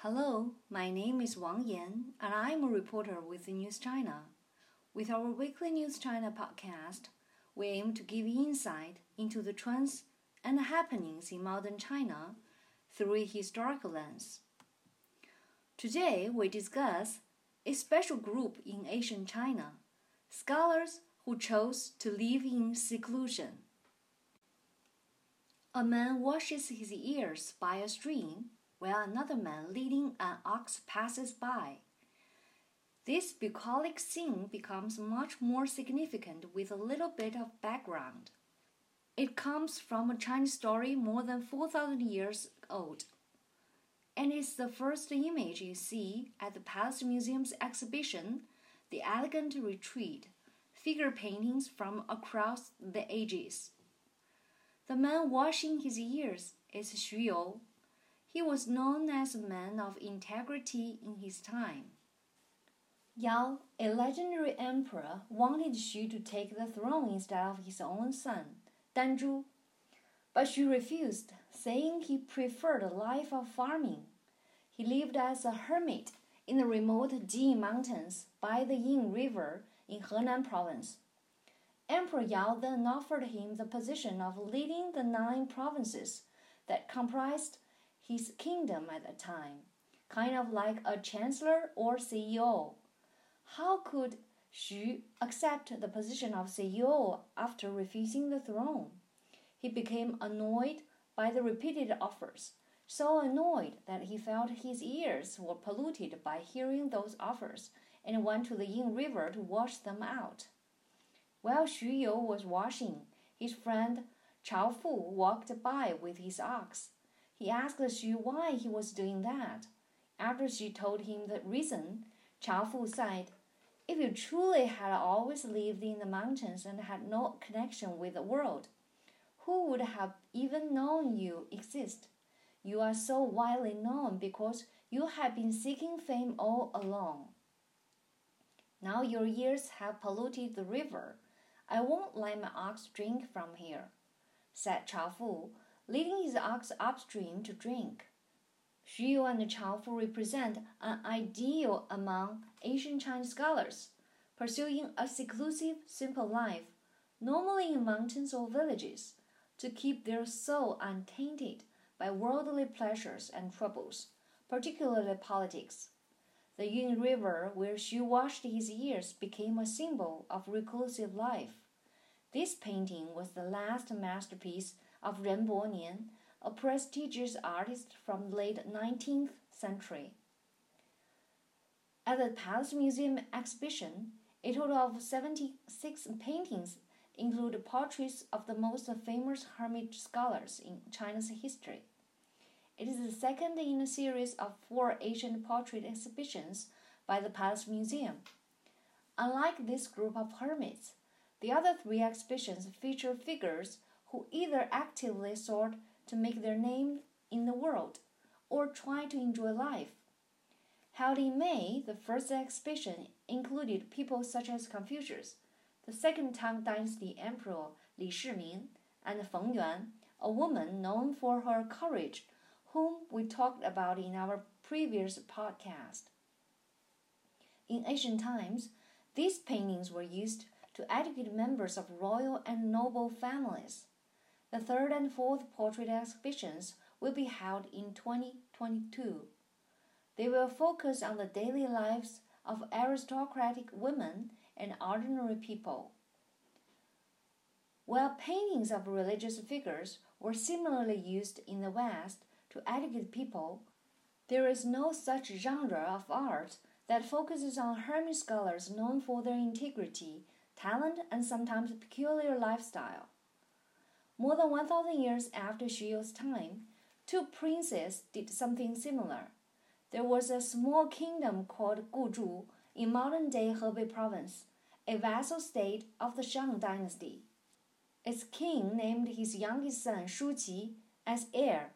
Hello, my name is Wang Yan, and I'm a reporter with News China. With our weekly News China podcast, we aim to give insight into the trends and happenings in modern China through a historical lens. Today, we discuss a special group in ancient China, scholars who chose to live in seclusion. A man washes his ears by a stream, while another man leading an ox passes by. This bucolic scene becomes much more significant with a little bit of background. It comes from a Chinese story more than 4,000 years old, and it's the first image you see at the Palace Museum's exhibition, The Elegant Retreat, figure paintings from across the ages. The man washing his ears is Xu Yu. He was known as a man of integrity in his time. Yao, a legendary emperor, wanted Xu to take the throne instead of his own son, Dan Zhu, but Xu refused, saying he preferred a life of farming. He lived as a hermit in the remote Jin Mountains by the Yin River in Henan province. Emperor Yao then offered him the position of leading the 9 provinces that comprised his kingdom at the time, kind of like a chancellor or CEO. How could Xu accept the position of CEO after refusing the throne? He became annoyed by the repeated offers, so annoyed that he felt his ears were polluted by hearing those offers and went to the Yin River to wash them out. While Xu Yu was washing, his friend Chao Fu walked by with his ox. He asked Xu why he was doing that. After Xu told him the reason, Chao Fu said, "If you truly had always lived in the mountains and had no connection with the world, who would have even known you exist? You are so widely known because you have been seeking fame all along. Now your ears have polluted the river. I won't let my ox drink from here," said Chao Fu, leading his ox upstream to drink. Xu Yu and Chao Fu represent an ideal among ancient Chinese scholars, pursuing a seclusive, simple life, normally in mountains or villages, to keep their soul untainted by worldly pleasures and troubles, particularly politics. The Yin River, where Xu washed his ears, became a symbol of reclusive life. This painting was the last masterpiece of Ren Bo Nian, a prestigious artist from the late 19th century. At the Palace Museum exhibition, a total of 76 paintings include portraits of the most famous hermit-scholars in China's history. It is the second in a series of 4 ancient portrait exhibitions by the Palace Museum. Unlike this group of hermits, the other 3 exhibitions feature figures who either actively sought to make their name in the world or tried to enjoy life. Held in May, the first exhibition included people such as Confucius, the 2nd Tang Dynasty Emperor Li Shimin, and Feng Yuan, a woman known for her courage, whom we talked about in our previous podcast. In ancient times, these paintings were used to educate members of royal and noble families. The 3rd and 4th portrait exhibitions will be held in 2022. They will focus on the daily lives of aristocratic women and ordinary people. While paintings of religious figures were similarly used in the West to educate people, there is no such genre of art that focuses on hermit scholars known for their integrity, talent, and sometimes peculiar lifestyle. More than 1,000 years after Xu Yu's time, 2 princes did something similar. There was a small kingdom called Guzhu in modern-day Hebei province, a vassal state of the Shang dynasty. Its king named his youngest son Shu Qi as heir,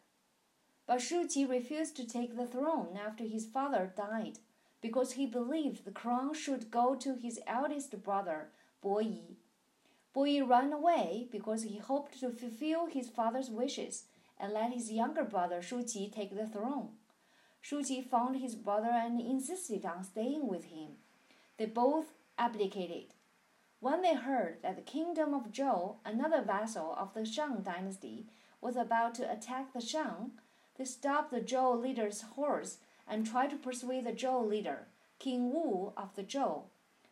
but Shu Qi refused to take the throne after his father died because he believed the crown should go to his eldest brother, Bo Yi. Bo Yi ran away because he hoped to fulfill his father's wishes and let his younger brother Shu Qi take the throne. Shu Qi found his brother and insisted on staying with him. They both abdicated. When they heard that the kingdom of Zhou, another vassal of the Shang dynasty, was about to attack the Shang, they stopped the Zhou leader's horse and tried to persuade the Zhou leader, King Wu of the Zhou,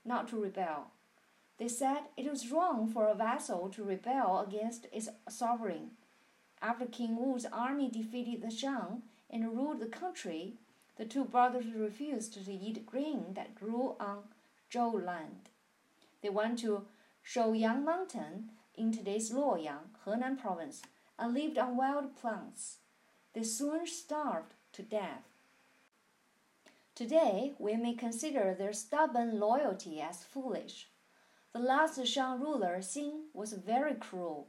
not to rebel. They said it was wrong for a vassal to rebel against its sovereign. After King Wu's army defeated the Shang and ruled the country, the two brothers refused to eat grain that grew on Zhou land. They went to Shouyang Mountain in today's Luoyang, Henan province, and lived on wild plants. They soon starved to death. Today, we may consider their stubborn loyalty as foolish. The last Shang ruler, Xin, was very cruel.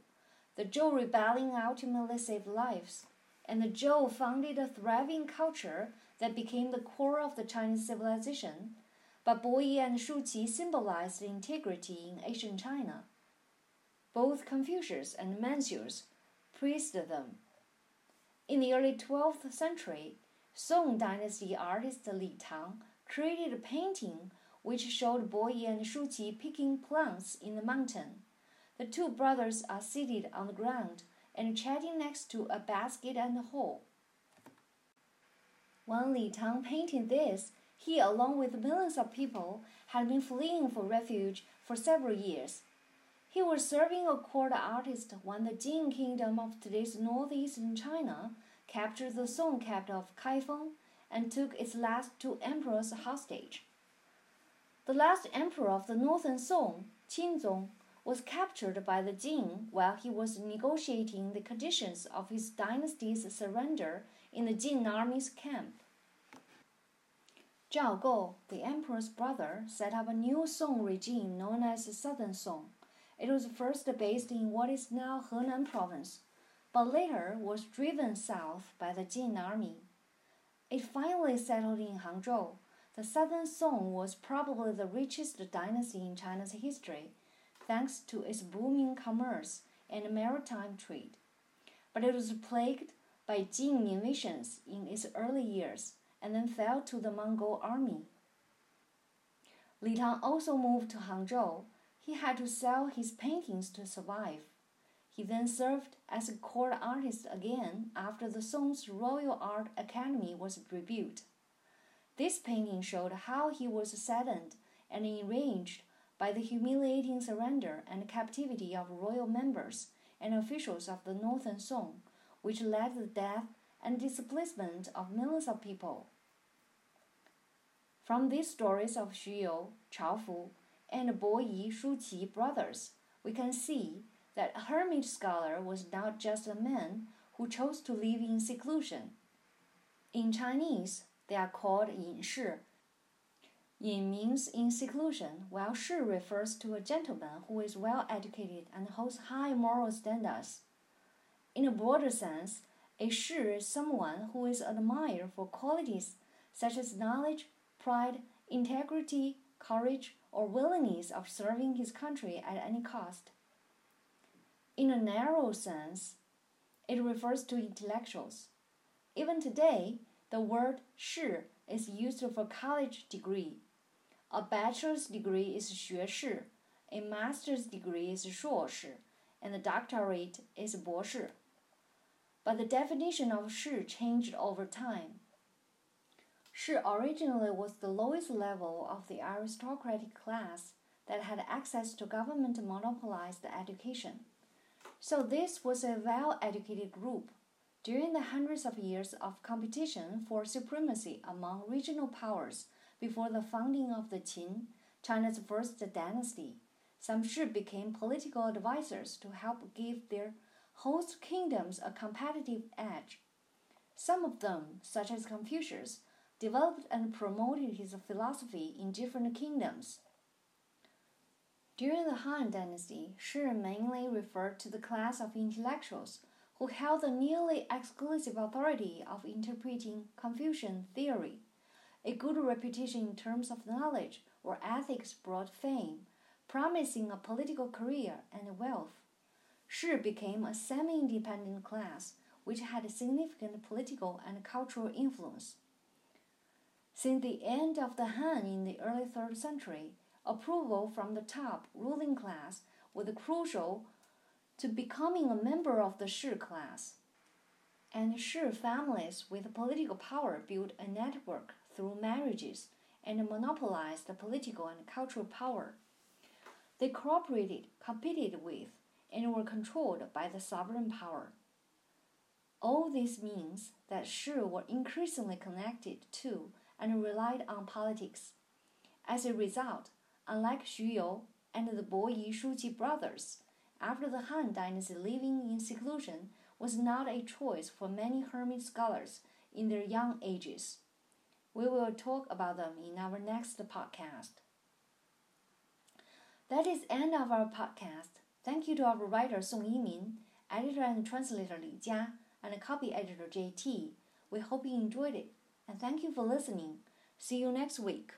The Zhou rebellion ultimately saved lives, and the Zhou founded a thriving culture that became the core of the Chinese civilization. But Bo Yi and Shu Qi symbolized integrity in ancient China. Both Confucius and Mencius praised them. In the early 12th century, Song Dynasty artist Li Tang created a painting which showed Bo Yi and Shu Qi picking plants in the mountain. The two brothers are seated on the ground and chatting next to a basket and a hoe. When Li Tang painted this, he, along with millions of people, had been fleeing for refuge for several years. He was serving a court artist when the Jin Kingdom of today's northeastern China captured the Song capital of Kaifeng and took its last two emperors hostage. The last emperor of the northern Song, Qinzong, was captured by the Jin while he was negotiating the conditions of his dynasty's surrender in the Jin army's camp. Zhao Gou, the emperor's brother, set up a new Song regime known as the Southern Song. It was first based in what is now Henan province, but later was driven south by the Jin army. It finally settled in Hangzhou. The Southern Song was probably the richest dynasty in China's history, thanks to its booming commerce and maritime trade. But it was plagued by Jin invasions in its early years, and then fell to the Mongol army. Li Tang also moved to Hangzhou. He had to sell his paintings to survive. He then served as a court artist again after the Song's Royal Art Academy was rebuilt. This painting showed how he was saddened and enraged by the humiliating surrender and captivity of royal members and officials of the Northern Song, which led to the death and displacement of millions of people. From these stories of Xu Yu, Chao Fu, and Bo Yi, Shu Qi brothers, we can see that a hermit-scholar was not just a man who chose to live in seclusion. In Chinese, they are called yin shi. Yin means in seclusion, while shi refers to a gentleman who is well-educated and holds high moral standards. In a broader sense, a shi is someone who is admired for qualities such as knowledge, pride, integrity, courage, or willingness of serving his country at any cost. In a narrow sense, it refers to intellectuals. Even today, the word shi is used for college degree. A bachelor's degree is xue shi, a master's degree is shuo shi, and a doctorate is bo shi. But the definition of shi changed over time. Shi originally was the lowest level of the aristocratic class that had access to government-monopolized education. So this was a well-educated group. During the hundreds of years of competition for supremacy among regional powers before the founding of the Qin, China's first dynasty, some shi became political advisors to help give their host kingdoms a competitive edge. Some of them, such as Confucius, developed and promoted his philosophy in different kingdoms. During the Han Dynasty, shi mainly referred to the class of intellectuals who held the nearly exclusive authority of interpreting Confucian theory. A good reputation in terms of knowledge or ethics brought fame, promising a political career and wealth. Shi became a semi-independent class, which had significant political and cultural influence. Since the end of the Han in the early 3rd century, approval from the top ruling class was crucial to becoming a member of the Shi class, and Shi families with political power built a network through marriages and monopolized the political and cultural power. They cooperated, competed with, and were controlled by the sovereign power. All this means that Shi were increasingly connected to and relied on politics. As a result, unlike Xu Yu and the Bo Yi Shu Qi brothers, after the Han Dynasty, living in seclusion was not a choice for many hermit-scholars in their young ages. We will talk about them in our next podcast. That is the end of our podcast. Thank you to our writer Song Yimin, editor and translator Li Jia, and copy editor JT. We hope you enjoyed it, and thank you for listening. See you next week.